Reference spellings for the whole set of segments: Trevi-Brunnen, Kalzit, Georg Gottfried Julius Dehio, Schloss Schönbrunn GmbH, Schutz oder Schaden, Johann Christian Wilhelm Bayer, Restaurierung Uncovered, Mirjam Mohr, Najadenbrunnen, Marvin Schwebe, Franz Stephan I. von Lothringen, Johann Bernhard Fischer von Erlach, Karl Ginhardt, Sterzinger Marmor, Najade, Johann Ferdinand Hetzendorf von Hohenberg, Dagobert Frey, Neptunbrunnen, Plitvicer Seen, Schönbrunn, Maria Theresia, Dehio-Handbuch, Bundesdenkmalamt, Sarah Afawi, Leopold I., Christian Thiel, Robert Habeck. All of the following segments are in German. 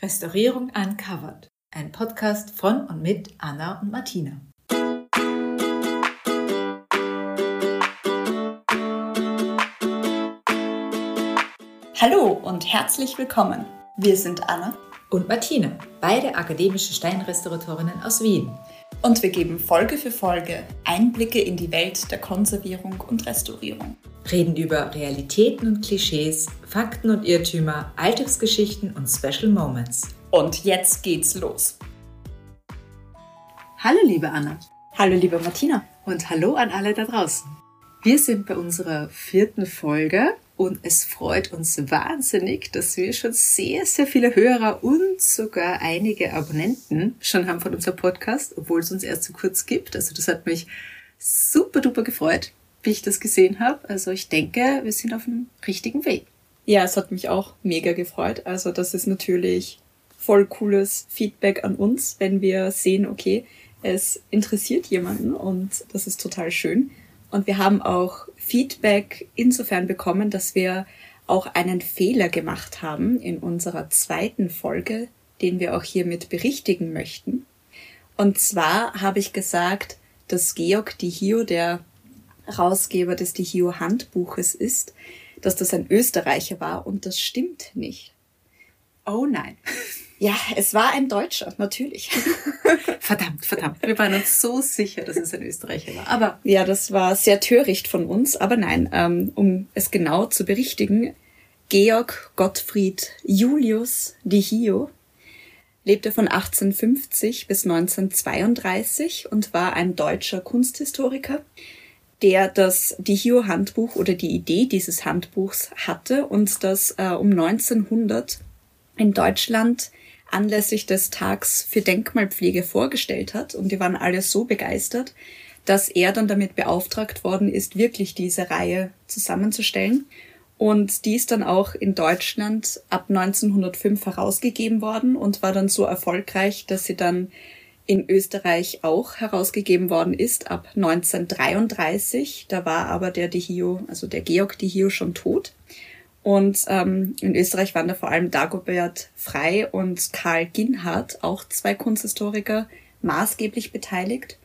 Restaurierung Uncovered, ein Podcast von und mit Anna und Martina. Hallo und herzlich willkommen. Wir sind Anna und Martina, beide akademische Steinrestauratorinnen aus Wien. Und wir geben Folge für Folge Einblicke in die Welt der Konservierung und Restaurierung. Reden über Realitäten und Klischees, Fakten und Irrtümer, Alltagsgeschichten und Special Moments. Und jetzt geht's los. Hallo liebe Anna. Hallo liebe Martina. Und hallo an alle da draußen. Wir sind bei unserer 4. Folge und es freut uns wahnsinnig, dass wir schon sehr, sehr viele Hörer und sogar einige Abonnenten schon haben von unserem Podcast, obwohl es uns erst so kurz gibt. Also das hat mich super duper gefreut, wie ich das gesehen habe. Also ich denke, wir sind auf dem richtigen Weg. Ja, es hat mich auch mega gefreut. Also das ist natürlich voll cooles Feedback an uns, wenn wir sehen, okay, es interessiert jemanden und das ist total schön. Und wir haben auch Feedback insofern bekommen, dass wir auch einen Fehler gemacht haben in unserer 2. Folge, den wir auch hiermit berichtigen möchten. Und zwar habe ich gesagt, dass Georg Dehio, der Herausgeber des Dehio-Handbuches ist, dass das ein Österreicher war und das stimmt nicht. Oh nein. Ja, es war ein Deutscher, natürlich. Verdammt. Wir waren uns so sicher, dass es ein Österreicher war. Aber ja, das war sehr töricht von uns. Aber nein, um es genau zu berichtigen, Georg Gottfried Julius Dehio lebte von 1850 bis 1932 und war ein deutscher Kunsthistoriker, der das Dehio-Handbuch oder die Idee dieses Handbuchs hatte und das um 1900 in Deutschland anlässlich des Tags für Denkmalpflege vorgestellt hat. Und die waren alle so begeistert, dass er dann damit beauftragt worden ist, wirklich diese Reihe zusammenzustellen. Und die ist dann auch in Deutschland ab 1905 herausgegeben worden und war dann so erfolgreich, dass sie dann in Österreich auch herausgegeben worden ist ab 1933. Da war aber der Dehio, also der Georg Dehio, schon tot. Und in Österreich waren da vor allem Dagobert Frey und Karl Ginhardt, auch 2 Kunsthistoriker, maßgeblich beteiligt.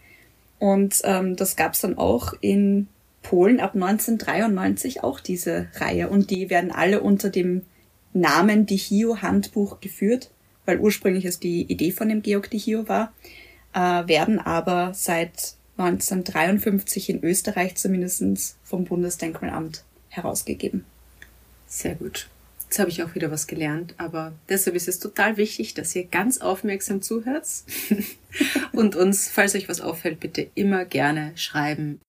Und das gab es dann auch in Polen ab 1993 auch diese Reihe. Und die werden alle unter dem Namen Dehio-Handbuch geführt, weil ursprünglich es die Idee von dem Georg Dehio war, werden aber seit 1953 in Österreich zumindest vom Bundesdenkmalamt herausgegeben. Sehr gut. Jetzt habe ich auch wieder was gelernt, aber deshalb ist es total wichtig, dass ihr ganz aufmerksam zuhört und uns, falls euch was auffällt, bitte immer gerne schreiben.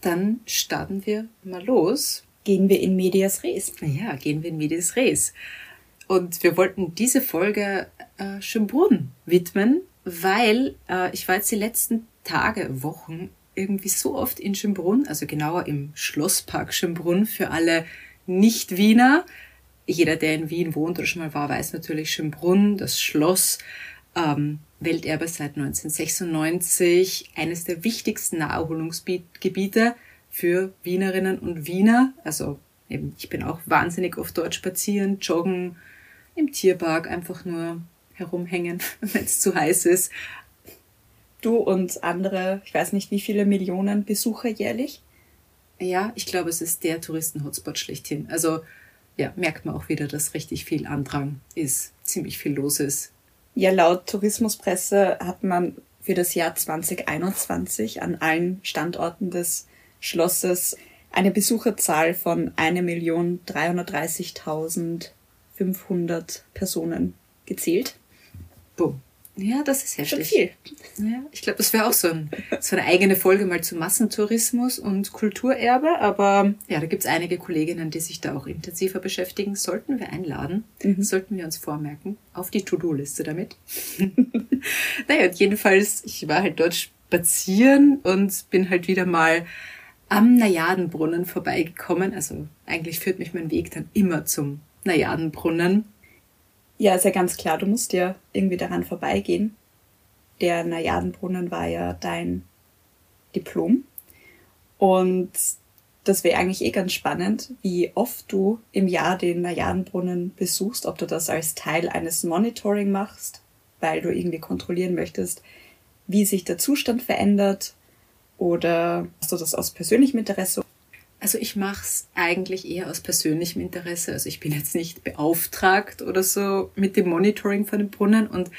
Dann starten wir mal los. Gehen wir in Medias Res. Ja, gehen wir in Medias Res. Und wir wollten diese Folge Schönbrunn widmen, weil ich war jetzt die letzten Tage, Wochen, irgendwie so oft in Schönbrunn, also genauer im Schlosspark Schönbrunn für alle Nicht-Wiener. Jeder, der in Wien wohnt oder schon mal war, weiß natürlich Schönbrunn, das Schloss, Welterbe seit 1996, eines der wichtigsten Naherholungsgebiete für Wienerinnen und Wiener. Also eben, ich bin auch wahnsinnig oft dort spazieren, joggen, im Tierpark einfach nur herumhängen, wenn es zu heiß ist. Du und andere, ich weiß nicht wie viele Millionen Besucher jährlich. Ja, ich glaube, es ist der Touristen-Hotspot schlechthin. Also ja, merkt man auch wieder, dass richtig viel Andrang ist, ziemlich viel los ist. Ja, laut Tourismuspresse hat man für das Jahr 2021 an allen Standorten des Schlosses eine Besucherzahl von 1.330.500 Personen gezählt. Boom. Ja, das ist heftig. Schon viel. Ja, ich glaube, das wäre auch so eine eigene Folge mal zu Massentourismus und Kulturerbe. Aber ja, da gibt es einige Kolleginnen, die sich da auch intensiver beschäftigen. Sollten wir einladen, sollten wir uns vormerken, auf die To-Do-Liste damit. Naja, und jedenfalls, ich war halt dort spazieren und bin halt wieder mal am Najadenbrunnen vorbeigekommen. Also eigentlich führt mich mein Weg dann immer zum Najadenbrunnen. Ja, ist ja ganz klar, du musst ja irgendwie daran vorbeigehen. Der Najadenbrunnen war ja dein Diplom. Und Das wäre eigentlich eh ganz spannend, wie oft du im Jahr den Najadenbrunnen besuchst, ob du das als Teil eines Monitoring machst, weil du irgendwie kontrollieren möchtest, wie sich der Zustand verändert, oder machst du das aus persönlichem Interesse? Also ich mache es eigentlich eher aus persönlichem Interesse. Also ich bin jetzt nicht beauftragt oder so mit dem Monitoring von dem Brunnen. Und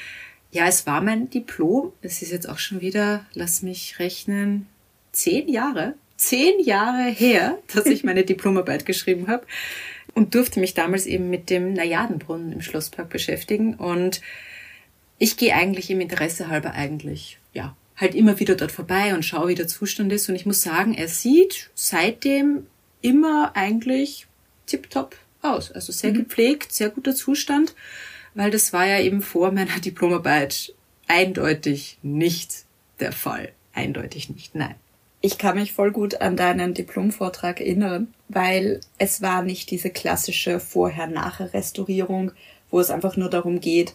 ja, es war mein Diplom. Es ist jetzt auch schon wieder, lass mich rechnen, 10 Jahre. 10 Jahre her, dass ich meine Diplomarbeit geschrieben habe und durfte mich damals eben mit dem Najadenbrunnen im Schlosspark beschäftigen. Und ich gehe eigentlich im Interesse halber eigentlich, ja, halt immer wieder dort vorbei und schaue, wie der Zustand ist. Und ich muss sagen, er sieht seitdem immer eigentlich tipptopp aus. Also sehr gepflegt, sehr guter Zustand, weil das war ja eben vor meiner Diplomarbeit eindeutig nicht der Fall. Eindeutig nicht, nein. Ich kann mich voll gut an deinen Diplomvortrag erinnern, weil es war nicht diese klassische Vorher-Nachher-Restaurierung, wo es einfach nur darum geht,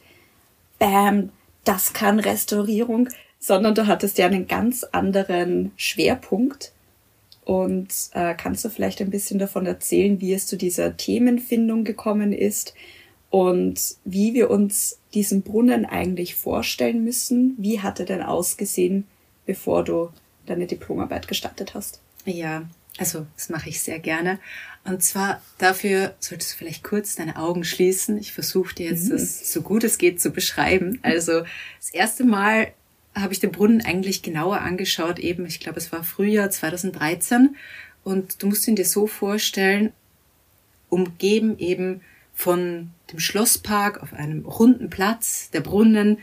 bam, das kann Restaurierung, sondern du hattest ja einen ganz anderen Schwerpunkt. Und kannst du vielleicht ein bisschen davon erzählen, wie es zu dieser Themenfindung gekommen ist und wie wir uns diesen Brunnen eigentlich vorstellen müssen? Wie hat er denn ausgesehen, bevor du deine Diplomarbeit gestartet hast? Ja, also das mache ich sehr gerne. Und zwar dafür solltest du vielleicht kurz deine Augen schließen. Ich versuche dir jetzt das so gut es geht zu beschreiben. Also das erste Mal habe ich den Brunnen eigentlich genauer angeschaut, eben, ich glaube, es war Frühjahr 2013. Und du musst ihn dir so vorstellen, umgeben eben von dem Schlosspark auf einem runden Platz, der Brunnen,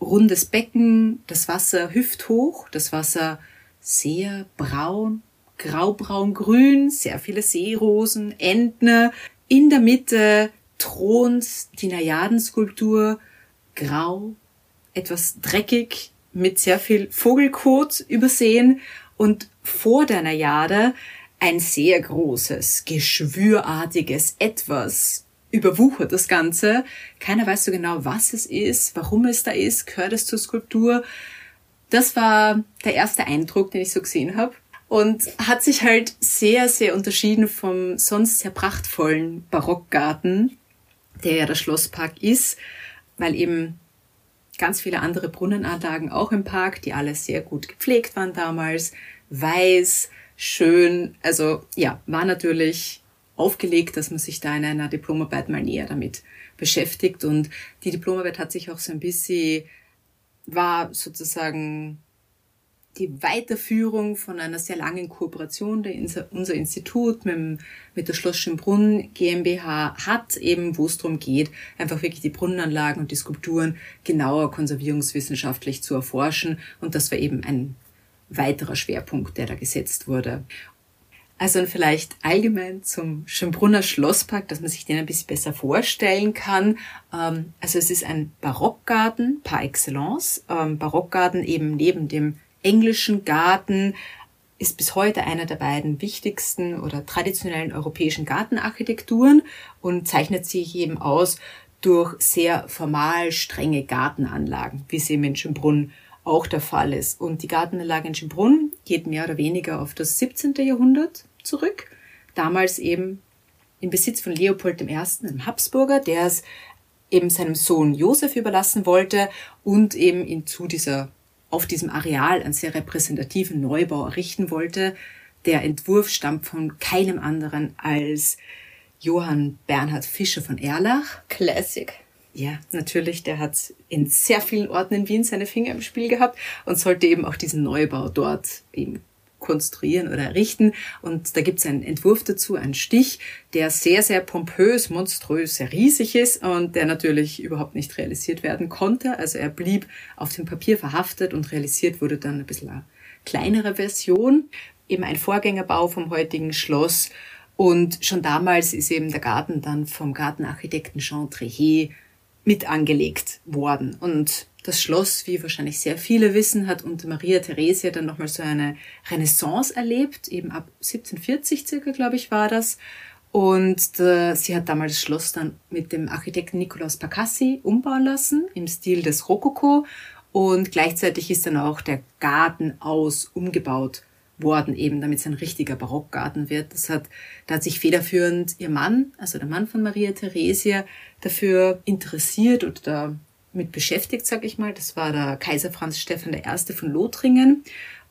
rundes Becken, das Wasser hüfthoch, das Wasser sehr braun, graubraun, grün, sehr viele Seerosen, Entner. In der Mitte thront die Najadenskulptur, grau, etwas dreckig, mit sehr viel Vogelkot übersehen, und vor der Najade ein sehr großes, geschwürartiges Etwas überwuchert das Ganze. Keiner weiß so genau, was es ist, warum es da ist, gehört es zur Skulptur. Das war der erste Eindruck, den ich so gesehen habe, und hat sich halt sehr, sehr unterschieden vom sonst sehr prachtvollen Barockgarten, der ja der Schlosspark ist, weil eben ganz viele andere Brunnenanlagen auch im Park, die alle sehr gut gepflegt waren damals, weiß, schön, also ja, war natürlich aufgelegt, dass man sich da in einer Diplomarbeit mal näher damit beschäftigt. Und die Diplomarbeit hat sich auch so ein bisschen, war sozusagen die Weiterführung von einer sehr langen Kooperation, die unser Institut mit der Schloss Schönbrunn GmbH hat, eben wo es darum geht, einfach wirklich die Brunnenanlagen und die Skulpturen genauer konservierungswissenschaftlich zu erforschen. Und das war eben ein weiterer Schwerpunkt, der da gesetzt wurde. Also vielleicht allgemein zum Schönbrunner Schlosspark, dass man sich den ein bisschen besser vorstellen kann. Also es ist ein Barockgarten par excellence. Barockgarten eben neben dem englischen Garten, ist bis heute einer der beiden wichtigsten oder traditionellen europäischen Gartenarchitekturen und zeichnet sich eben aus durch sehr formal strenge Gartenanlagen, wie sie eben in Schönbrunn auch der Fall ist. Und die Gartenanlage in Schönbrunn geht mehr oder weniger auf das 17. Jahrhundert zurück. Damals eben im Besitz von Leopold I., einem Habsburger, der es eben seinem Sohn Josef überlassen wollte und eben auf diesem Areal einen sehr repräsentativen Neubau errichten wollte. Der Entwurf stammt von keinem anderen als Johann Bernhard Fischer von Erlach. Classic. Ja, natürlich, der hat in sehr vielen Orten in Wien seine Finger im Spiel gehabt und sollte eben auch diesen Neubau dort eben konstruieren oder errichten. Und da gibt es einen Entwurf dazu, einen Stich, der sehr, sehr pompös, monströs, sehr riesig ist und der natürlich überhaupt nicht realisiert werden konnte. Also er blieb auf dem Papier verhaftet und realisiert wurde dann ein bisschen eine kleinere Version, eben ein Vorgängerbau vom heutigen Schloss. Und schon damals ist eben der Garten dann vom Gartenarchitekten Jean Dehio mit angelegt worden. Und das Schloss, wie wahrscheinlich sehr viele wissen, hat unter Maria Theresia dann nochmal so eine Renaissance erlebt, eben ab 1740 circa, glaube ich, war das. Und sie hat damals das Schloss dann mit dem Architekten Nikolaus Pacassi umbauen lassen, im Stil des Rokoko. Und gleichzeitig ist dann auch der Garten aus umgebaut worden, eben damit es ein richtiger Barockgarten wird. Da hat sich federführend ihr Mann, also der Mann von Maria Theresia, dafür interessiert oder damit beschäftigt, sag ich mal. Das war der Kaiser Franz Stephan I. von Lothringen.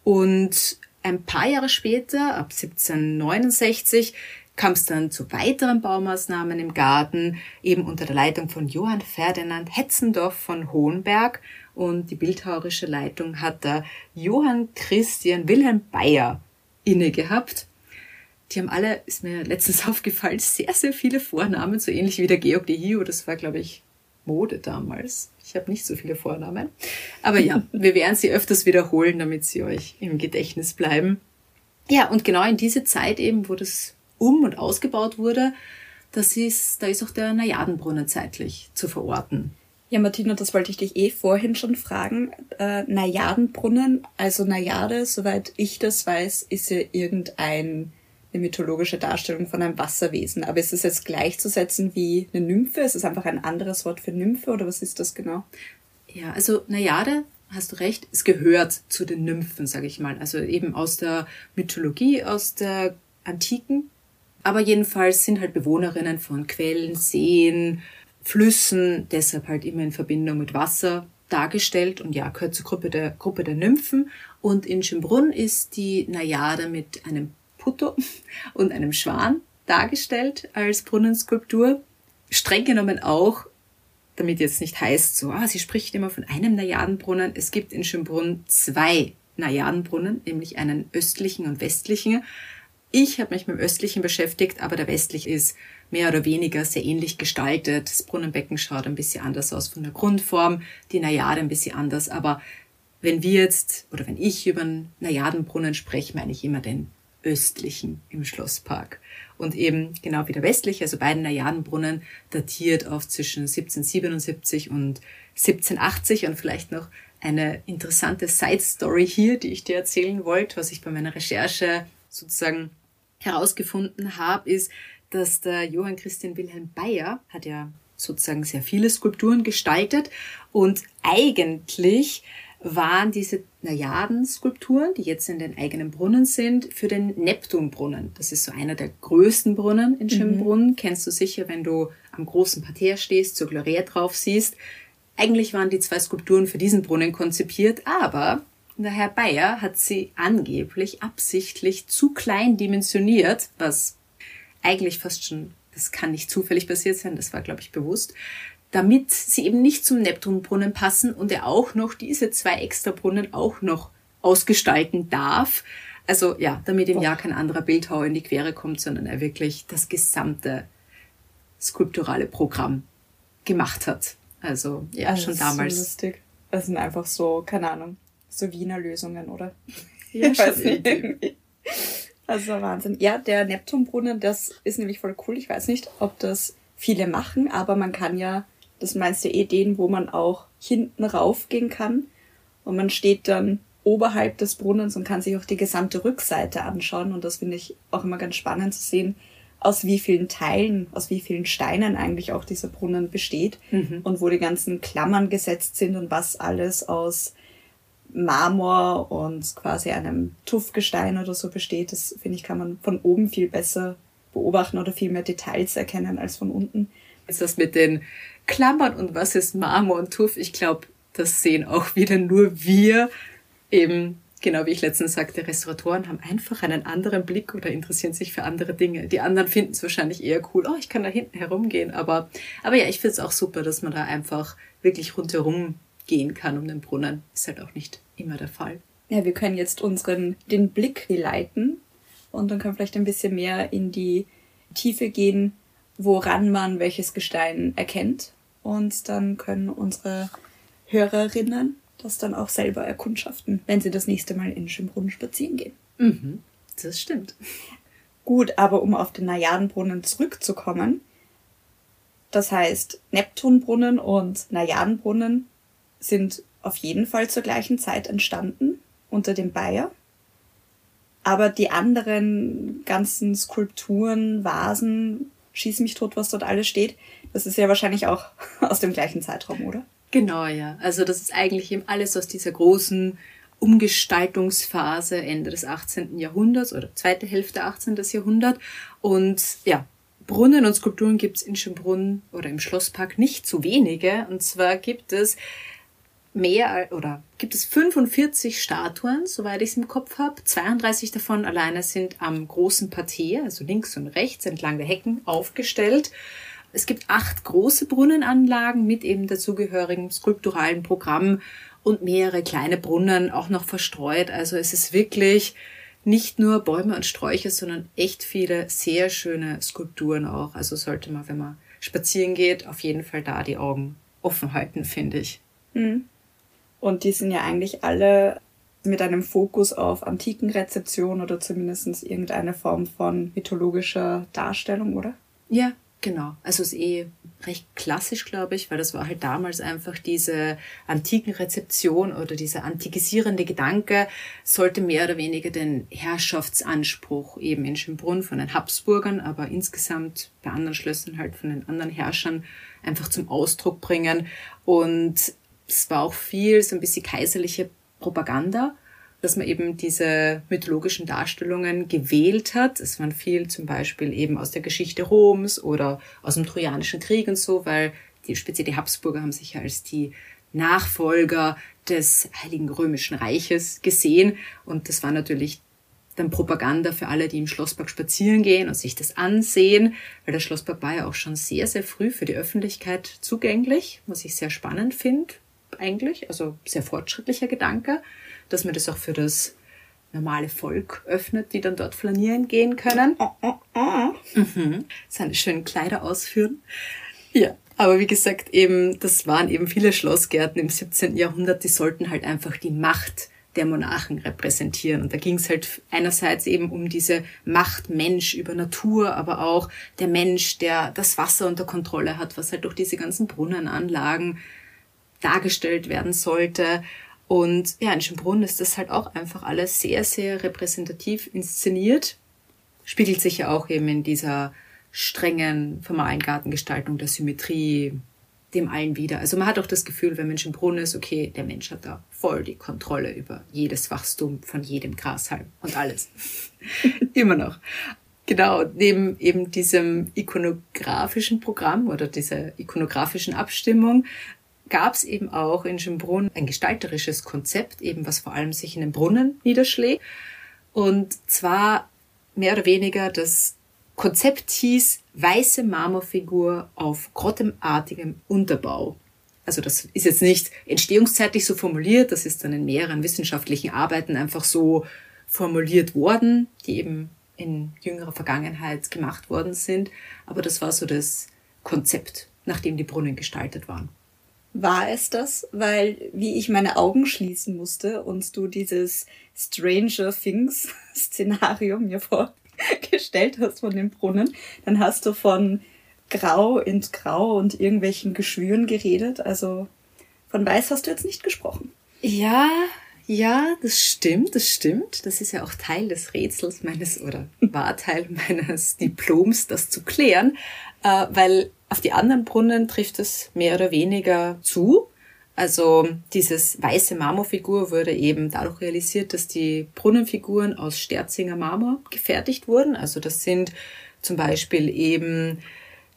Und ein paar Jahre später, ab 1769, kam es dann zu weiteren Baumaßnahmen im Garten, eben unter der Leitung von Johann Ferdinand Hetzendorf von Hohenberg. Und die bildhauerische Leitung hat da Johann Christian Wilhelm Bayer inne gehabt. Die haben alle, ist mir letztens aufgefallen, sehr, sehr viele Vornamen, so ähnlich wie der Georg Dehio. Das war, glaube ich, Mode damals. Ich habe nicht so viele Vornamen. Aber ja, wir werden sie öfters wiederholen, damit sie euch im Gedächtnis bleiben. Ja, und genau in diese Zeit eben, wo das und ausgebaut wurde, da ist auch der Najadenbrunnen zeitlich zu verorten. Ja, Martina, das wollte ich dich vorhin schon fragen. Najadenbrunnen, also Najade, soweit ich das weiß, ist ja irgendeine mythologische Darstellung von einem Wasserwesen. Aber ist es jetzt gleichzusetzen wie eine Nymphe? Ist es einfach ein anderes Wort für Nymphe oder was ist das genau? Ja, also Najade, hast du recht, es gehört zu den Nymphen, sage ich mal. Also eben aus der Mythologie, aus der Antiken. Aber jedenfalls sind halt Bewohnerinnen von Quellen, Seen, Flüssen, deshalb halt immer in Verbindung mit Wasser dargestellt und ja, gehört zur Gruppe der Nymphen. Und in Schönbrunn ist die Najade mit einem Putto und einem Schwan dargestellt als Brunnenskulptur. Streng genommen auch, damit jetzt nicht heißt, sie spricht immer von einem Najadenbrunnen. Es gibt in Schönbrunn 2 Najadenbrunnen, nämlich einen östlichen und westlichen. Ich habe mich mit dem östlichen beschäftigt, aber der westliche ist mehr oder weniger sehr ähnlich gestaltet. Das Brunnenbecken schaut ein bisschen anders aus von der Grundform, die Najade ein bisschen anders. Aber wenn ich über einen Najadenbrunnen spreche, meine ich immer den östlichen im Schlosspark. Und eben genau wie der westliche, also beide Najadenbrunnen, datiert auf zwischen 1777 und 1780 und vielleicht noch eine interessante Side-Story hier, die ich dir erzählen wollte, was ich bei meiner Recherche sozusagen herausgefunden habe, ist, dass der Johann Christian Wilhelm Bayer hat ja sozusagen sehr viele Skulpturen gestaltet und eigentlich waren diese Najaden-Skulpturen, die jetzt in den eigenen Brunnen sind, für den Neptunbrunnen. Das ist so einer der größten Brunnen in Schönbrunn. Mhm. Kennst du sicher, wenn du am großen Parterre stehst, zur Gloria drauf siehst. Eigentlich waren die 2 Skulpturen für diesen Brunnen konzipiert, aber der Herr Bayer hat sie angeblich absichtlich zu klein dimensioniert, was eigentlich fast schon, das kann nicht zufällig passiert sein, das war, glaube ich, bewusst, damit sie eben nicht zum Neptunbrunnen passen und er auch noch diese 2 Extrabrunnen auch noch ausgestalten darf. Also ja, damit ihm ja kein anderer Bildhauer in die Quere kommt, sondern er wirklich das gesamte skulpturale Programm gemacht hat. Also ja, das schon ist damals. So lustig. Das sind einfach so, keine Ahnung. So Wiener Lösungen, oder? Ja, ich weiß nicht. Irgendwie. Also Wahnsinn. Ja, der Neptunbrunnen, das ist nämlich voll cool. Ich weiß nicht, ob das viele machen, aber man kann ja, das meinst du den, wo man auch hinten raufgehen kann und man steht dann oberhalb des Brunnens und kann sich auch die gesamte Rückseite anschauen und das finde ich auch immer ganz spannend zu sehen, aus wie vielen Teilen, aus wie vielen Steinen eigentlich auch dieser Brunnen besteht und wo die ganzen Klammern gesetzt sind und was alles aus Marmor und quasi einem Tuffgestein oder so besteht. Das, finde ich, kann man von oben viel besser beobachten oder viel mehr Details erkennen als von unten. Ist das mit den Klammern und was ist Marmor und Tuff? Ich glaube, das sehen auch wieder nur wir. Eben, genau wie ich letztens sagte, Restauratoren haben einfach einen anderen Blick oder interessieren sich für andere Dinge. Die anderen finden es wahrscheinlich eher cool. Oh, ich kann da hinten herumgehen. Aber ja, ich finde es auch super, dass man da einfach wirklich rundherum gehen kann um den Brunnen. Ist halt auch nicht immer der Fall. Ja, wir können jetzt den Blick leiten und dann können vielleicht ein bisschen mehr in die Tiefe gehen, woran man welches Gestein erkennt. Und dann können unsere Hörerinnen das dann auch selber erkundschaften, wenn sie das nächste Mal in Schönbrunn spazieren gehen. Mhm, das stimmt. Gut, aber um auf den Najadenbrunnen zurückzukommen, das heißt Neptunbrunnen und Najadenbrunnen sind auf jeden Fall zur gleichen Zeit entstanden, unter dem Bayer. Aber die anderen ganzen Skulpturen, Vasen, schieß mich tot, was dort alles steht, das ist ja wahrscheinlich auch aus dem gleichen Zeitraum, oder? Genau, ja. Also das ist eigentlich eben alles aus dieser großen Umgestaltungsphase Ende des 18. Jahrhunderts oder zweite Hälfte 18. Jahrhundert. Und ja, Brunnen und Skulpturen gibt es in Schönbrunn oder im Schlosspark nicht zu wenige. Und zwar gibt es 45 Statuen, soweit ich es im Kopf habe. 32 davon alleine sind am großen Parterre, also links und rechts entlang der Hecken, aufgestellt. Es gibt 8 große Brunnenanlagen mit eben dazugehörigem skulpturalen Programm und mehrere kleine Brunnen auch noch verstreut. Also es ist wirklich nicht nur Bäume und Sträucher, sondern echt viele sehr schöne Skulpturen auch. Also sollte man, wenn man spazieren geht, auf jeden Fall da die Augen offen halten, finde ich. Mhm. Und die sind ja eigentlich alle mit einem Fokus auf Antikenrezeption oder zumindest irgendeine Form von mythologischer Darstellung, oder? Ja, genau. Also ist recht klassisch, glaube ich, weil das war halt damals einfach diese Antikenrezeption oder dieser antikisierende Gedanke sollte mehr oder weniger den Herrschaftsanspruch eben in Schönbrunn von den Habsburgern, aber insgesamt bei anderen Schlössern halt von den anderen Herrschern einfach zum Ausdruck bringen. Und es war auch viel so ein bisschen kaiserliche Propaganda, dass man eben diese mythologischen Darstellungen gewählt hat. Es waren viel zum Beispiel eben aus der Geschichte Roms oder aus dem Trojanischen Krieg und so, weil speziell die Habsburger haben sich ja als die Nachfolger des Heiligen Römischen Reiches gesehen. Und das war natürlich dann Propaganda für alle, die im Schlosspark spazieren gehen und sich das ansehen, weil der Schlosspark war ja auch schon sehr, sehr früh für die Öffentlichkeit zugänglich, was ich sehr spannend finde. Eigentlich, also sehr fortschrittlicher Gedanke, dass man das auch für das normale Volk öffnet, die dann dort flanieren gehen können. Mhm. Seine schönen Kleider ausführen. Ja, aber wie gesagt, eben, das waren eben viele Schlossgärten im 17. Jahrhundert, die sollten halt einfach die Macht der Monarchen repräsentieren. Und da ging es halt einerseits eben um diese Macht Mensch über Natur, aber auch der Mensch, der das Wasser unter Kontrolle hat, was halt durch diese ganzen Brunnenanlagen dargestellt werden sollte. Und ja, in Schönbrunn ist das halt auch einfach alles sehr, sehr repräsentativ inszeniert. Spiegelt sich ja auch eben in dieser strengen, formalen Gartengestaltung der Symmetrie, dem allen wieder. Also man hat auch das Gefühl, wenn man in Schönbrunn ist, okay, der Mensch hat da voll die Kontrolle über jedes Wachstum von jedem Grashalm und alles. Immer noch. Genau, neben eben diesem ikonografischen Programm oder dieser ikonografischen Abstimmung gab es eben auch in Schönbrunn ein gestalterisches Konzept, eben was vor allem sich in den Brunnen niederschlägt. Und zwar mehr oder weniger das Konzept hieß weiße Marmorfigur auf grottenartigem Unterbau. Also das ist jetzt nicht entstehungszeitlich so formuliert, das ist dann in mehreren wissenschaftlichen Arbeiten einfach so formuliert worden, die eben in jüngerer Vergangenheit gemacht worden sind. Aber das war so das Konzept, nachdem die Brunnen gestaltet waren. War es das? Weil, wie ich meine Augen schließen musste und du dieses Stranger Things-Szenario mir vorgestellt hast von dem Brunnen, dann hast du von Grau in Grau und irgendwelchen Geschwüren geredet. Also von Weiß hast du jetzt nicht gesprochen. Ja, das stimmt. Das ist ja auch Teil des Rätsels war Teil meines Diploms, das zu klären, weil auf die anderen Brunnen trifft es mehr oder weniger zu. Also dieses weiße Marmorfigur wurde eben dadurch realisiert, dass die Brunnenfiguren aus Sterzinger Marmor gefertigt wurden. Also das sind zum Beispiel eben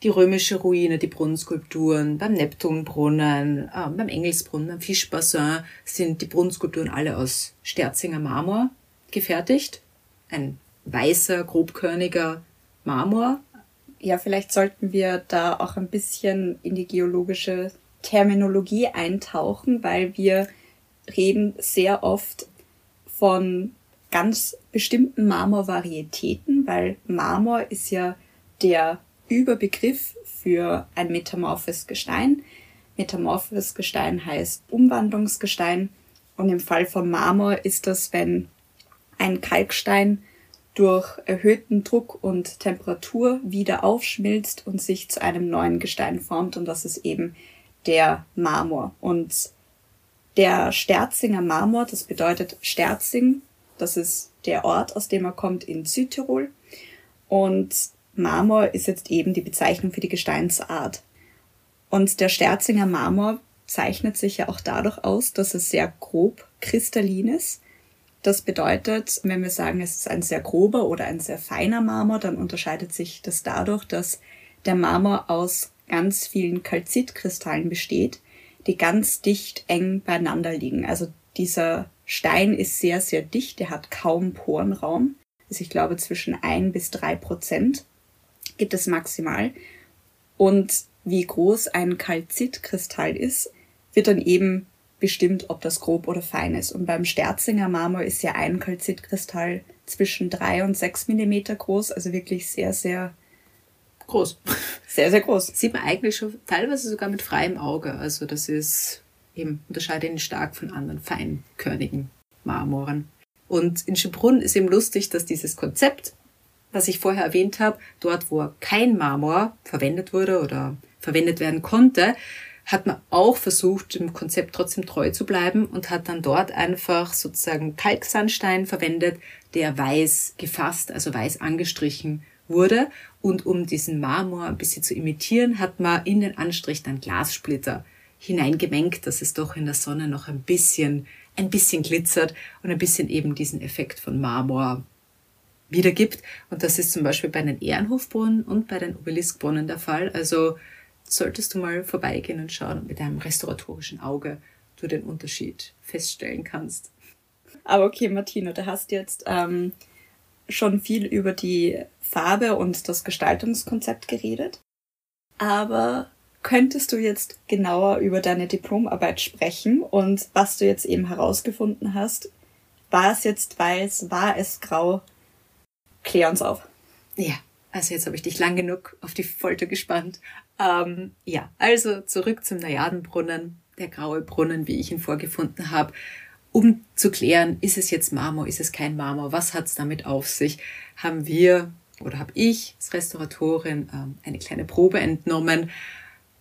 die römische Ruine, die Brunnenskulpturen beim Neptunbrunnen, beim Engelsbrunnen, beim Fischbassin sind die Brunnenskulpturen alle aus Sterzinger Marmor gefertigt. Ein weißer, grobkörniger Marmor. Ja, vielleicht sollten wir da auch ein bisschen in die geologische Terminologie eintauchen, weil wir reden sehr oft von ganz bestimmten Marmorvarietäten, weil Marmor ist ja der Überbegriff für ein metamorphes Gestein. Metamorphes Gestein heißt Umwandlungsgestein und im Fall von Marmor ist das, wenn ein Kalkstein durch erhöhten Druck und Temperatur wieder aufschmilzt und sich zu einem neuen Gestein formt und das ist eben der Marmor. Und der Sterzinger Marmor, das bedeutet Sterzing, das ist der Ort, aus dem er kommt in Südtirol und Marmor ist jetzt eben die Bezeichnung für die Gesteinsart. Und der Sterzinger Marmor zeichnet sich ja auch dadurch aus, dass es sehr grob kristallin ist. Das bedeutet, wenn wir sagen, es ist ein sehr grober oder ein sehr feiner Marmor, dann unterscheidet sich das dadurch, dass der Marmor aus ganz vielen Kalzitkristallen besteht, die ganz dicht eng beieinander liegen. Also dieser Stein ist sehr, sehr dicht, der hat kaum Porenraum. Also ich glaube, zwischen 1-3% gibt es maximal. Und wie groß ein Kalzitkristall ist, wird dann eben bestimmt, ob das grob oder fein ist. Und beim Sterzinger Marmor ist ja ein Kalzitkristall zwischen 3 und 6 Millimeter groß, also wirklich sehr, sehr groß. Sehr, sehr groß. Sieht man eigentlich schon teilweise sogar mit freiem Auge. Also das ist eben, unterscheidet ihn stark von anderen feinkörnigen Marmoren. Und in Schönbrunn ist eben lustig, dass dieses Konzept, was ich vorher erwähnt habe, dort, wo kein Marmor verwendet wurde oder verwendet werden konnte, hat man auch versucht, dem Konzept trotzdem treu zu bleiben und hat dann dort einfach sozusagen Kalksandstein verwendet, der weiß gefasst, also weiß angestrichen wurde. Und um diesen Marmor ein bisschen zu imitieren, hat man in den Anstrich dann Glassplitter hineingemengt, dass es doch in der Sonne noch ein bisschen glitzert und ein bisschen eben diesen Effekt von Marmor wiedergibt. Und das ist zum Beispiel bei den Ehrenhofbrunnen und bei den Obeliskbrunnen der Fall. Also solltest du mal vorbeigehen und schauen, ob mit deinem restauratorischen Auge du den Unterschied feststellen kannst. Aber okay, Martino, du hast jetzt schon viel über die Farbe und das Gestaltungskonzept geredet. Aber könntest du jetzt genauer über deine Diplomarbeit sprechen und was du jetzt eben herausgefunden hast? War es jetzt weiß? War es grau? Klär uns auf. Ja, also jetzt habe ich dich lang genug auf die Folter gespannt. Also zurück zum Najadenbrunnen, der graue Brunnen, wie ich ihn vorgefunden habe. Um zu klären, ist es jetzt Marmor, ist es kein Marmor, was hat es damit auf sich, haben wir oder habe ich als Restauratorin eine kleine Probe entnommen.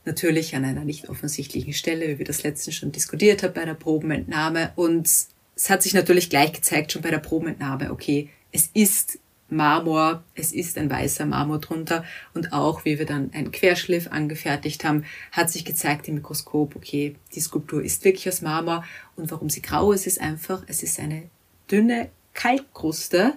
Natürlich an einer nicht offensichtlichen Stelle, wie wir das letztens schon diskutiert haben bei der Probenentnahme. Und es hat sich natürlich gleich gezeigt, schon bei der Probenentnahme, okay, es ist Marmor, es ist ein weißer Marmor drunter. Und auch, wie wir dann einen Querschliff angefertigt haben, hat sich gezeigt im Mikroskop, okay, die Skulptur ist wirklich aus Marmor. Und warum sie grau ist, ist einfach, es ist eine dünne Kalkkruste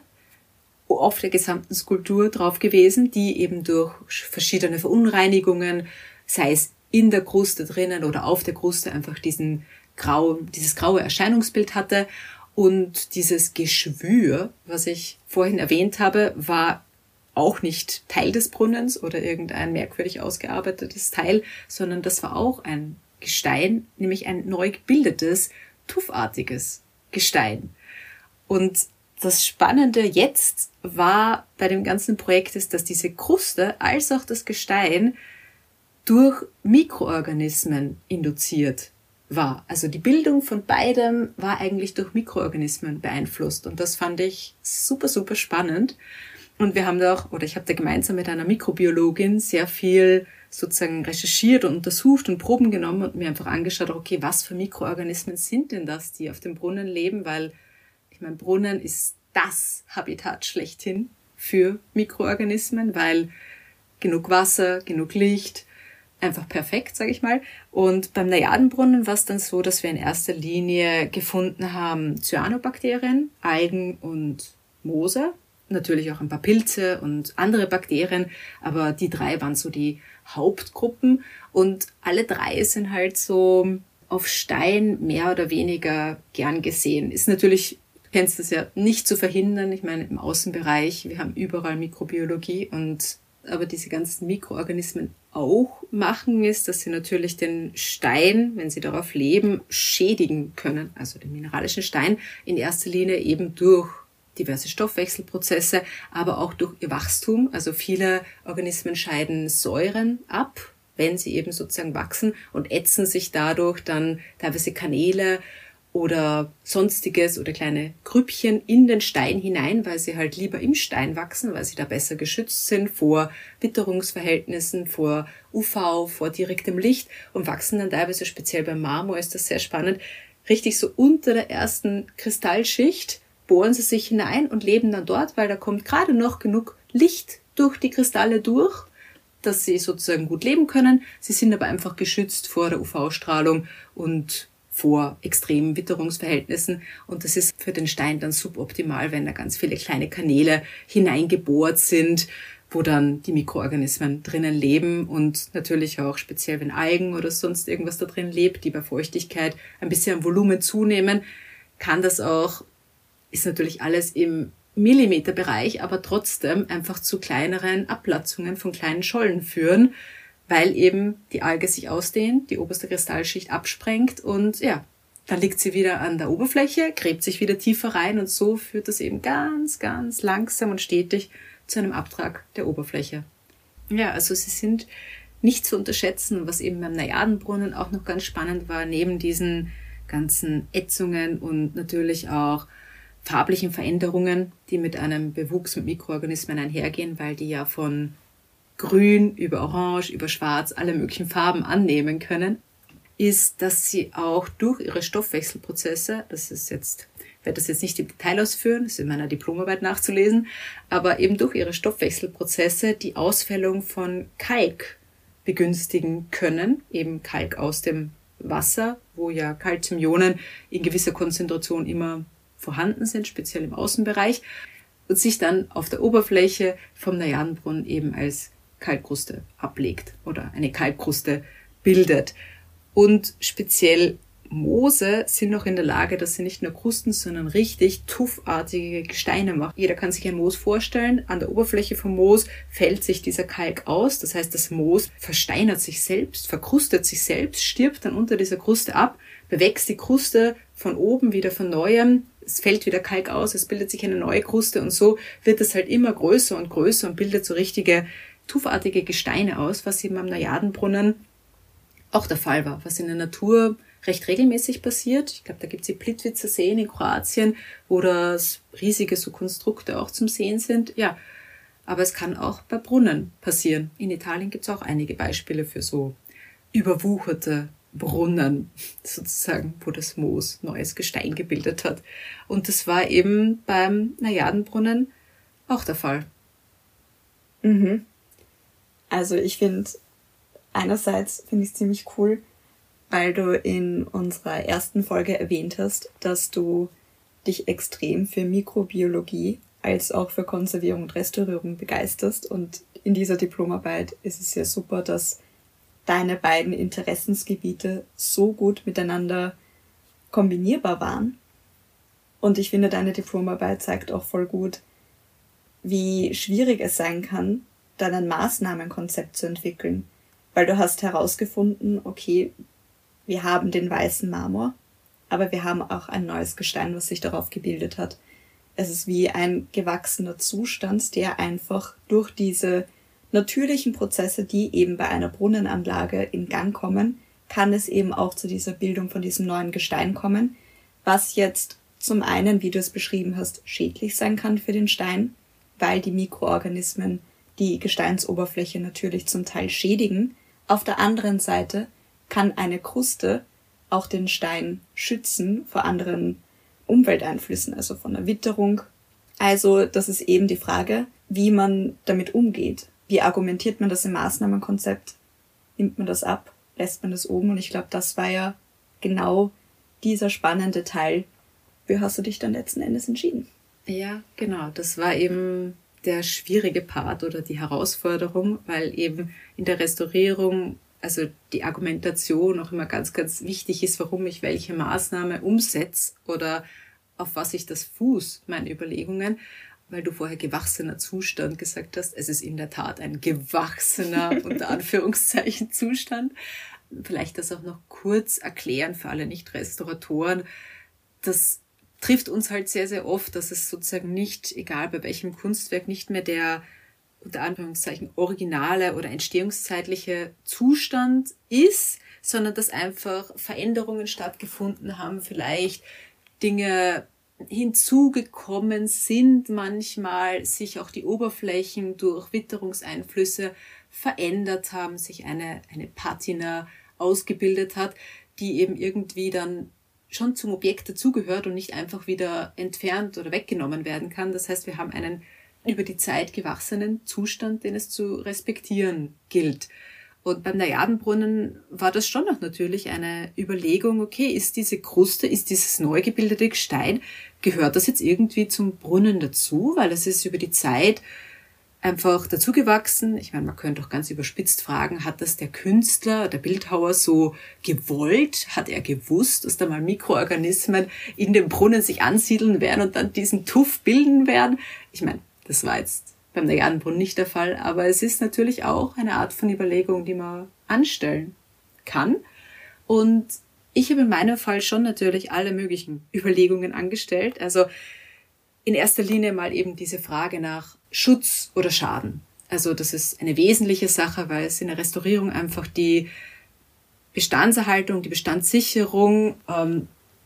auf der gesamten Skulptur drauf gewesen, die eben durch verschiedene Verunreinigungen, sei es in der Kruste drinnen oder auf der Kruste, einfach dieses graue Erscheinungsbild hatte. Und dieses Geschwür, was ich vorhin erwähnt habe, war auch nicht Teil des Brunnens oder irgendein merkwürdig ausgearbeitetes Teil, sondern das war auch ein Gestein, nämlich ein neu gebildetes, tuffartiges Gestein. Und das Spannende jetzt war bei dem ganzen Projekt ist, dass diese Kruste als auch das Gestein durch Mikroorganismen induziert war. Also die Bildung von beidem war eigentlich durch Mikroorganismen beeinflusst. Und das fand ich super, super spannend. Und ich habe da gemeinsam mit einer Mikrobiologin sehr viel sozusagen recherchiert und untersucht und Proben genommen und mir einfach angeschaut, okay, was für Mikroorganismen sind denn das, die auf dem Brunnen leben? Weil ich meine, Brunnen ist das Habitat schlechthin für Mikroorganismen, weil genug Wasser, genug Licht, einfach perfekt, sage ich mal. Und beim Najadenbrunnen war es dann so, dass wir in erster Linie gefunden haben Cyanobakterien, Algen und Moose, natürlich auch ein paar Pilze und andere Bakterien, aber die drei waren so die Hauptgruppen und alle drei sind halt so auf Stein mehr oder weniger gern gesehen. Ist natürlich, du kennst das ja, nicht zu verhindern. Ich meine, im Außenbereich, wir haben überall Mikrobiologie und aber diese ganzen Mikroorganismen auch machen, ist, dass sie natürlich den Stein, wenn sie darauf leben, schädigen können, also den mineralischen Stein, in erster Linie eben durch diverse Stoffwechselprozesse, aber auch durch ihr Wachstum. Also viele Organismen scheiden Säuren ab, wenn sie eben sozusagen wachsen und ätzen sich dadurch dann teilweise Kanäle oder sonstiges oder kleine Grüppchen in den Stein hinein, weil sie halt lieber im Stein wachsen, weil sie da besser geschützt sind vor Witterungsverhältnissen, vor UV, vor direktem Licht und wachsen dann teilweise, speziell beim Marmor ist das sehr spannend, richtig so unter der ersten Kristallschicht bohren sie sich hinein und leben dann dort, weil da kommt gerade noch genug Licht durch die Kristalle durch, dass sie sozusagen gut leben können. Sie sind aber einfach geschützt vor der UV-Strahlung und vor extremen Witterungsverhältnissen. Und das ist für den Stein dann suboptimal, wenn da ganz viele kleine Kanäle hineingebohrt sind, wo dann die Mikroorganismen drinnen leben und natürlich auch speziell, wenn Algen oder sonst irgendwas da drin lebt, die bei Feuchtigkeit ein bisschen an Volumen zunehmen, kann das auch, ist natürlich alles im Millimeterbereich, aber trotzdem einfach zu kleineren Abplatzungen von kleinen Schollen führen, weil eben die Alge sich ausdehnt, die oberste Kristallschicht absprengt und ja, dann liegt sie wieder an der Oberfläche, gräbt sich wieder tiefer rein und so führt das eben ganz, ganz langsam und stetig zu einem Abtrag der Oberfläche. Ja, also sie sind nicht zu unterschätzen, was eben beim Najadenbrunnen auch noch ganz spannend war, neben diesen ganzen Ätzungen und natürlich auch farblichen Veränderungen, die mit einem Bewuchs mit Mikroorganismen einhergehen, weil die ja von grün über orange, über schwarz alle möglichen Farben annehmen können, ist, dass sie auch durch ihre Stoffwechselprozesse, ich werde das jetzt nicht im Detail ausführen, das ist in meiner Diplomarbeit nachzulesen, aber eben durch ihre Stoffwechselprozesse die Ausfällung von Kalk begünstigen können, eben Kalk aus dem Wasser, wo ja Calciumionen in gewisser Konzentration immer vorhanden sind, speziell im Außenbereich, und sich dann auf der Oberfläche vom Najadenbrunnen eben als Kalkkruste ablegt oder eine Kalkkruste bildet. Und speziell Moose sind noch in der Lage, dass sie nicht nur Krusten, sondern richtig tuffartige Gesteine machen. Jeder kann sich ein Moos vorstellen. An der Oberfläche vom Moos fällt sich dieser Kalk aus. Das heißt, das Moos versteinert sich selbst, verkrustet sich selbst, stirbt dann unter dieser Kruste ab, bewächst die Kruste von oben wieder von Neuem. Es fällt wieder Kalk aus, es bildet sich eine neue Kruste und so wird es halt immer größer und größer und bildet so richtige tufartige Gesteine aus, was eben am Najadenbrunnen auch der Fall war, was in der Natur recht regelmäßig passiert. Ich glaube, da gibt es die Plitvicer Seen in Kroatien, wo das riesige so Konstrukte auch zum Sehen sind. Ja, aber es kann auch bei Brunnen passieren. In Italien gibt es auch einige Beispiele für so überwucherte Brunnen, sozusagen, wo das Moos neues Gestein gebildet hat. Und das war eben beim Najadenbrunnen auch der Fall. Mhm. Also ich finde, einerseits finde ich es ziemlich cool, weil du in unserer ersten Folge erwähnt hast, dass du dich extrem für Mikrobiologie als auch für Konservierung und Restaurierung begeisterst. Und in dieser Diplomarbeit ist es ja super, dass deine beiden Interessensgebiete so gut miteinander kombinierbar waren. Und ich finde, deine Diplomarbeit zeigt auch voll gut, wie schwierig es sein kann, dann ein Maßnahmenkonzept zu entwickeln. Weil du hast herausgefunden, okay, wir haben den weißen Marmor, aber wir haben auch ein neues Gestein, was sich darauf gebildet hat. Es ist wie ein gewachsener Zustand, der einfach durch diese natürlichen Prozesse, die eben bei einer Brunnenanlage in Gang kommen, kann es eben auch zu dieser Bildung von diesem neuen Gestein kommen, was jetzt zum einen, wie du es beschrieben hast, schädlich sein kann für den Stein, weil die Mikroorganismen die Gesteinsoberfläche natürlich zum Teil schädigen. Auf der anderen Seite kann eine Kruste auch den Stein schützen vor anderen Umwelteinflüssen, also von der Witterung. Also das ist eben die Frage, wie man damit umgeht. Wie argumentiert man das im Maßnahmenkonzept? Nimmt man das ab? Lässt man das oben? Und ich glaube, das war ja genau dieser spannende Teil. Wie hast du dich dann letzten Endes entschieden? Ja, genau. Das war eben der schwierige Part oder die Herausforderung, weil eben in der Restaurierung also die Argumentation auch immer ganz, ganz wichtig ist, warum ich welche Maßnahme umsetze oder auf was ich das fuß, meine Überlegungen, weil du vorher gewachsener Zustand gesagt hast. Es ist in der Tat ein gewachsener, unter Anführungszeichen, Zustand. Vielleicht das auch noch kurz erklären für alle Nicht-Restauratoren. Das trifft uns halt sehr, sehr oft, dass es sozusagen nicht, egal bei welchem Kunstwerk, nicht mehr der unter Anführungszeichen originale oder entstehungszeitliche Zustand ist, sondern dass einfach Veränderungen stattgefunden haben, vielleicht Dinge hinzugekommen sind, manchmal sich auch die Oberflächen durch Witterungseinflüsse verändert haben, sich eine Patina ausgebildet hat, die eben irgendwie dann schon zum Objekt dazugehört und nicht einfach wieder entfernt oder weggenommen werden kann. Das heißt, wir haben einen über die Zeit gewachsenen Zustand, den es zu respektieren gilt. Und beim Najadenbrunnen war das schon noch natürlich eine Überlegung, okay, ist diese Kruste, ist dieses neu gebildete Gestein, gehört das jetzt irgendwie zum Brunnen dazu? Weil es ist über die Zeit einfach dazugewachsen. Ich meine, man könnte auch ganz überspitzt fragen, hat das der Künstler, der Bildhauer so gewollt? Hat er gewusst, dass da mal Mikroorganismen in dem Brunnen sich ansiedeln werden und dann diesen Tuff bilden werden? Ich meine, das war jetzt beim Najadenbrunnen nicht der Fall, aber es ist natürlich auch eine Art von Überlegung, die man anstellen kann. Und ich habe in meinem Fall schon natürlich alle möglichen Überlegungen angestellt. Also in erster Linie mal eben diese Frage nach Schutz oder Schaden. Also das ist eine wesentliche Sache, weil es in der Restaurierung einfach die Bestandserhaltung, die Bestandssicherung,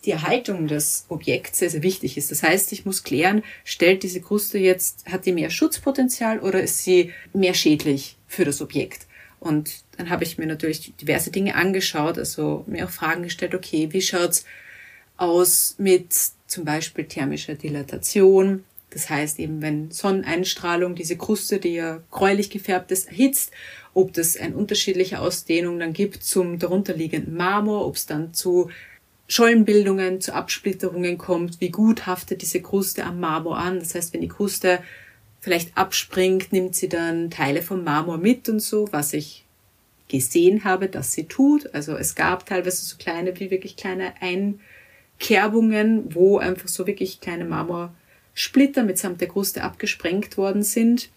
die Erhaltung des Objekts sehr, sehr wichtig ist. Das heißt, ich muss klären, stellt diese Kruste jetzt, hat die mehr Schutzpotenzial oder ist sie mehr schädlich für das Objekt? Und dann habe ich mir natürlich diverse Dinge angeschaut, also mir auch Fragen gestellt, okay, wie schaut's aus mit zum Beispiel thermischer Dilatation? Das heißt eben, wenn Sonneneinstrahlung diese Kruste, die ja gräulich gefärbt ist, erhitzt, ob das eine unterschiedliche Ausdehnung dann gibt zum darunterliegenden Marmor, ob es dann zu Schollenbildungen, zu Absplitterungen kommt, wie gut haftet diese Kruste am Marmor an. Das heißt, wenn die Kruste vielleicht abspringt, nimmt sie dann Teile vom Marmor mit und so, was ich gesehen habe, dass sie tut. Also es gab teilweise so kleine, wie wirklich kleine Einkerbungen, wo einfach so wirklich kleine Marmorsplitter mitsamt der Kruste abgesprengt worden sind.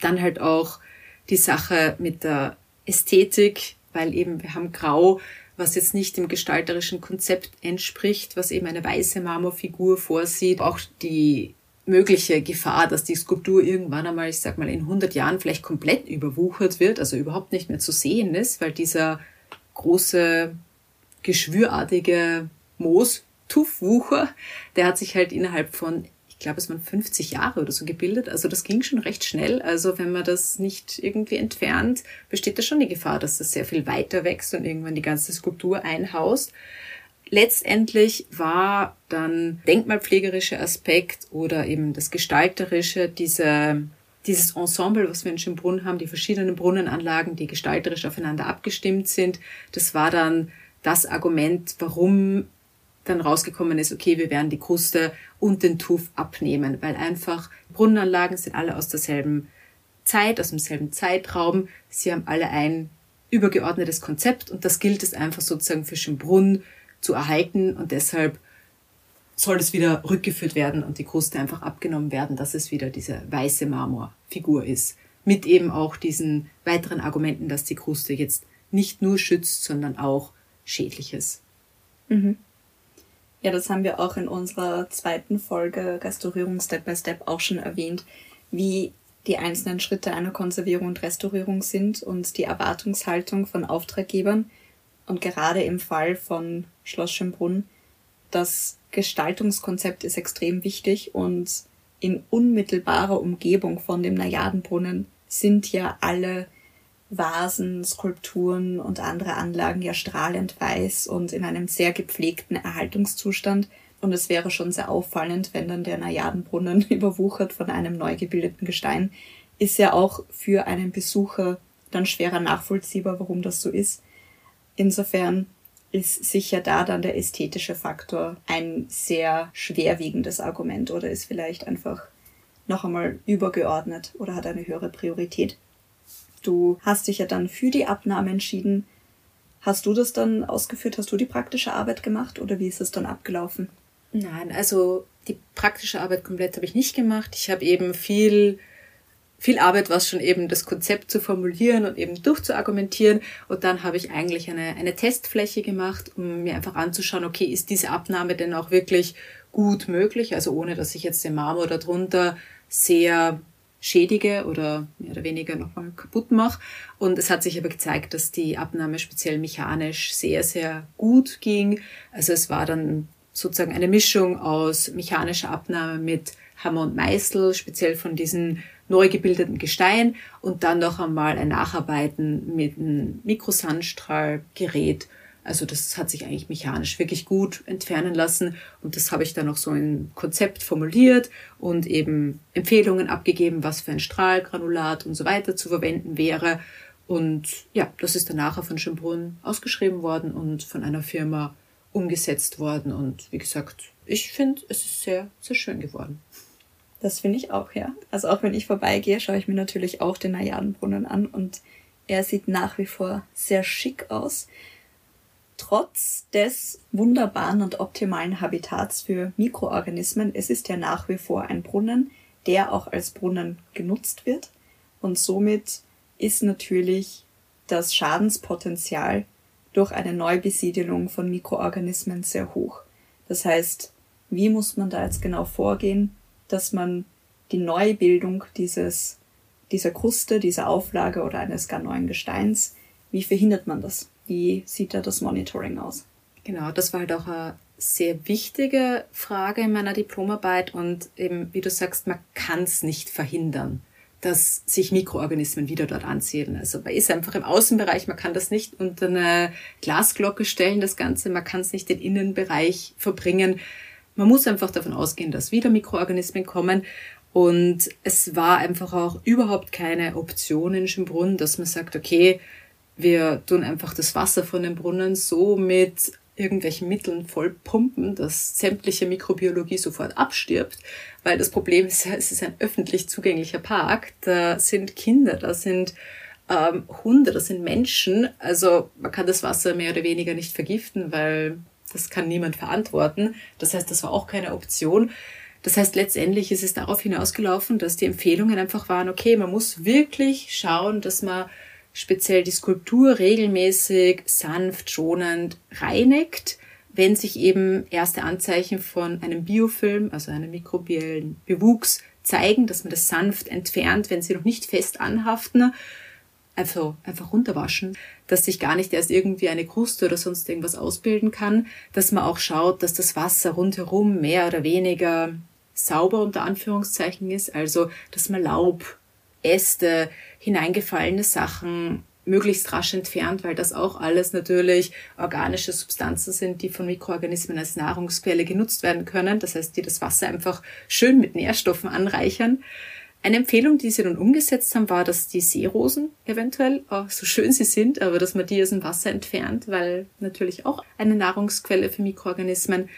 Dann halt auch die Sache mit der Ästhetik, weil eben wir haben Grau, was jetzt nicht dem gestalterischen Konzept entspricht, was eben eine weiße Marmorfigur vorsieht. Auch die mögliche Gefahr, dass die Skulptur irgendwann einmal, ich sag mal, in 100 Jahren vielleicht komplett überwuchert wird, also überhaupt nicht mehr zu sehen ist, weil dieser große, geschwürartige Moos-Tuffwucher, der hat sich halt innerhalb von, ich glaube, es waren 50 Jahre oder so gebildet. Also das ging schon recht schnell. Also wenn man das nicht irgendwie entfernt, besteht da schon die Gefahr, dass das sehr viel weiter wächst und irgendwann die ganze Skulptur einhaust. Letztendlich war dann denkmalpflegerischer Aspekt oder eben das Gestalterische, dieses Ensemble, was wir in Schönbrunn haben, die verschiedenen Brunnenanlagen, die gestalterisch aufeinander abgestimmt sind, das war dann das Argument, warum dann rausgekommen ist, okay, wir werden die Kruste und den Tuff abnehmen, weil einfach Brunnenanlagen sind alle aus derselben Zeit, aus demselben Zeitraum. Sie haben alle ein übergeordnetes Konzept und das gilt es einfach sozusagen für Schönbrunn zu erhalten und deshalb soll es wieder rückgeführt werden und die Kruste einfach abgenommen werden, dass es wieder diese weiße Marmorfigur ist. Mit eben auch diesen weiteren Argumenten, dass die Kruste jetzt nicht nur schützt, sondern auch schädlich ist. Mhm. Ja, das haben wir auch in unserer zweiten Folge Restaurierung Step by Step auch schon erwähnt, wie die einzelnen Schritte einer Konservierung und Restaurierung sind und die Erwartungshaltung von Auftraggebern und gerade im Fall von Schloss Schönbrunn, das Gestaltungskonzept ist extrem wichtig und in unmittelbarer Umgebung von dem Najadenbrunnen sind ja alle Vasen, Skulpturen und andere Anlagen ja strahlend weiß und in einem sehr gepflegten Erhaltungszustand. Und es wäre schon sehr auffallend, wenn dann der Najadenbrunnen überwuchert von einem neu gebildeten Gestein. Ist ja auch für einen Besucher dann schwerer nachvollziehbar, warum das so ist. Insofern ist sicher da dann der ästhetische Faktor ein sehr schwerwiegendes Argument oder ist vielleicht einfach noch einmal übergeordnet oder hat eine höhere Priorität. Du hast dich ja dann für die Abnahme entschieden. Hast du das dann ausgeführt? Hast du die praktische Arbeit gemacht oder wie ist es dann abgelaufen? Nein, also die praktische Arbeit komplett habe ich nicht gemacht. Ich habe eben viel Arbeit, was schon eben das Konzept zu formulieren und eben durchzuargumentieren. Und dann habe ich eigentlich eine Testfläche gemacht, um mir einfach anzuschauen, okay, ist diese Abnahme denn auch wirklich gut möglich? Also ohne, dass ich jetzt den Marmor darunter sehr schädige oder mehr oder weniger nochmal kaputt mache. Und es hat sich aber gezeigt, dass die Abnahme speziell mechanisch sehr, sehr gut ging. Also es war dann sozusagen eine Mischung aus mechanischer Abnahme mit Hammer und Meißel, speziell von diesen neu gebildeten Gestein und dann noch einmal ein Nacharbeiten mit einem Mikrosandstrahlgerät Also das hat sich eigentlich mechanisch wirklich gut entfernen lassen. Und das habe ich dann noch so ein Konzept formuliert und eben Empfehlungen abgegeben, was für ein Strahlgranulat und so weiter zu verwenden wäre. Und ja, das ist dann nachher von Schönbrunn ausgeschrieben worden und von einer Firma umgesetzt worden. Und wie gesagt, ich finde, es ist sehr, sehr schön geworden. Das finde ich auch, ja. Also auch wenn ich vorbeigehe, schaue ich mir natürlich auch den Najadenbrunnen an. Und er sieht nach wie vor sehr schick aus. Trotz des wunderbaren und optimalen Habitats für Mikroorganismen, es ist ja nach wie vor ein Brunnen, der auch als Brunnen genutzt wird. Und somit ist natürlich das Schadenspotenzial durch eine Neubesiedelung von Mikroorganismen sehr hoch. Das heißt, wie muss man da jetzt genau vorgehen, dass man die Neubildung dieser Kruste, dieser Auflage oder eines gar neuen Gesteins, wie verhindert man das? Wie sieht da das Monitoring aus? Genau, das war halt auch eine sehr wichtige Frage in meiner Diplomarbeit. Und eben, wie du sagst, man kann es nicht verhindern, dass sich Mikroorganismen wieder dort ansiedeln. Also man ist einfach im Außenbereich, man kann das nicht unter eine Glasglocke stellen, das Ganze. Man kann es nicht in den Innenbereich verbringen. Man muss einfach davon ausgehen, dass wieder Mikroorganismen kommen. Und es war einfach auch überhaupt keine Option in Schönbrunn, dass man sagt, okay, wir tun einfach das Wasser von den Brunnen so mit irgendwelchen Mitteln voll pumpen, dass sämtliche Mikrobiologie sofort abstirbt, weil das Problem ist, es ist ein öffentlich zugänglicher Park, da sind Kinder, da sind Hunde, da sind Menschen, also man kann das Wasser mehr oder weniger nicht vergiften, weil das kann niemand verantworten, das heißt, das war auch keine Option. Das heißt, letztendlich ist es darauf hinausgelaufen, dass die Empfehlungen einfach waren, okay, man muss wirklich schauen, dass man speziell die Skulptur regelmäßig, sanft, schonend reinigt, wenn sich eben erste Anzeichen von einem Biofilm, also einem mikrobiellen Bewuchs, zeigen, dass man das sanft entfernt, wenn sie noch nicht fest anhaften, also einfach runterwaschen, dass sich gar nicht erst irgendwie eine Kruste oder sonst irgendwas ausbilden kann, dass man auch schaut, dass das Wasser rundherum mehr oder weniger sauber unter Anführungszeichen ist, also dass man Laub, Äste, hineingefallene Sachen möglichst rasch entfernt, weil das auch alles natürlich organische Substanzen sind, die von Mikroorganismen als Nahrungsquelle genutzt werden können. Das heißt, die das Wasser einfach schön mit Nährstoffen anreichern. Eine Empfehlung, die sie dann umgesetzt haben, war, dass die Seerosen eventuell, so schön sie sind, aber dass man die aus dem Wasser entfernt, weil natürlich auch eine Nahrungsquelle für Mikroorganismen.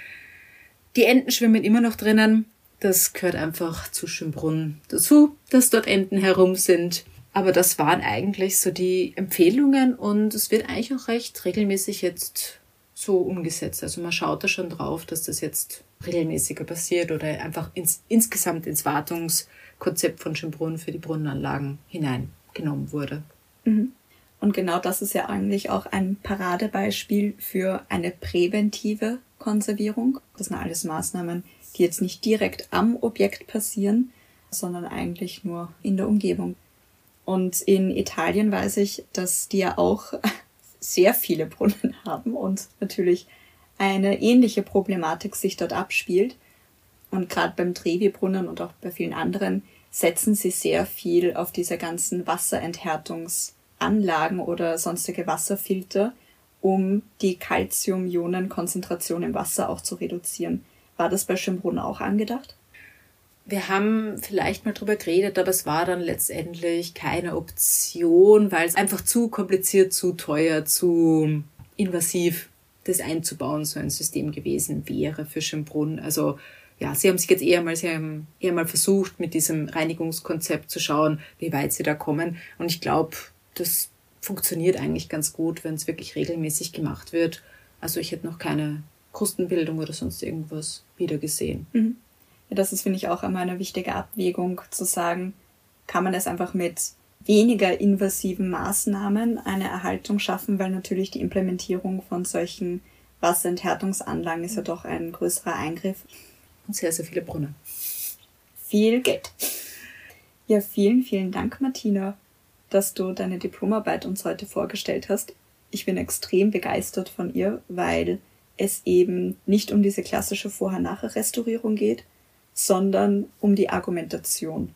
Die Enten schwimmen immer noch drinnen. Das gehört einfach zu Schönbrunn dazu, dass dort Enten herum sind. Aber das waren eigentlich so die Empfehlungen und es wird eigentlich auch recht regelmäßig jetzt so umgesetzt. Also man schaut da schon drauf, dass das jetzt regelmäßiger passiert oder einfach insgesamt ins Wartungskonzept von Schönbrunn für die Brunnenanlagen hineingenommen wurde. Mhm. Und genau das ist ja eigentlich auch ein Paradebeispiel für eine präventive Konservierung. Das sind alles Maßnahmen, die jetzt nicht direkt am Objekt passieren, sondern eigentlich nur in der Umgebung. Und in Italien weiß ich, dass die ja auch sehr viele Brunnen haben und natürlich eine ähnliche Problematik sich dort abspielt. Und gerade beim Trevi-Brunnen und auch bei vielen anderen setzen sie sehr viel auf diese ganzen Wasserenthärtungsanlagen oder sonstige Wasserfilter, um die Calcium-Ionen-Konzentration im Wasser auch zu reduzieren. War das bei Schönbrunn auch angedacht? Wir haben vielleicht mal drüber geredet, aber es war dann letztendlich keine Option, weil es einfach zu kompliziert, zu teuer, zu invasiv, das einzubauen, so ein System gewesen wäre für Schönbrunn. Also ja, sie haben sich jetzt eher mal versucht, mit diesem Reinigungskonzept zu schauen, wie weit sie da kommen. Und ich glaube, das funktioniert eigentlich ganz gut, wenn es wirklich regelmäßig gemacht wird. Also ich hätte noch keine Krustenbildung oder sonst irgendwas wieder gesehen. Mhm. Ja, das ist, finde ich, auch immer eine wichtige Abwägung, zu sagen, kann man das einfach mit weniger invasiven Maßnahmen eine Erhaltung schaffen, weil natürlich die Implementierung von solchen Wasserenthärtungsanlagen ist ja doch ein größerer Eingriff. Und sehr, sehr viele Brunnen. Viel Geld. Ja, vielen, vielen Dank, Martina, dass du deine Diplomarbeit uns heute vorgestellt hast. Ich bin extrem begeistert von ihr, weil es eben nicht um diese klassische Vorher-Nachher-Restaurierung geht, sondern um die Argumentation.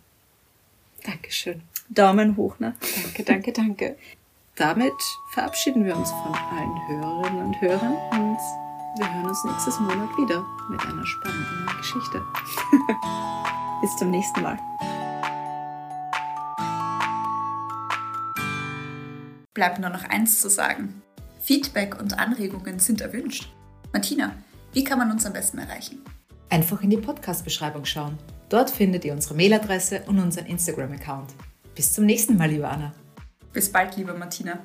Dankeschön. Daumen hoch, ne? Danke. damit verabschieden wir uns von allen Hörerinnen und Hörern und wir hören uns nächstes Monat wieder mit einer spannenden Geschichte. Bis zum nächsten Mal. Bleibt nur noch eins zu sagen. Feedback und Anregungen sind erwünscht. Martina, wie kann man uns am besten erreichen? Einfach in die Podcast-Beschreibung schauen. Dort findet ihr unsere Mailadresse und unseren Instagram-Account. Bis zum nächsten Mal, liebe Anna. Bis bald, liebe Martina.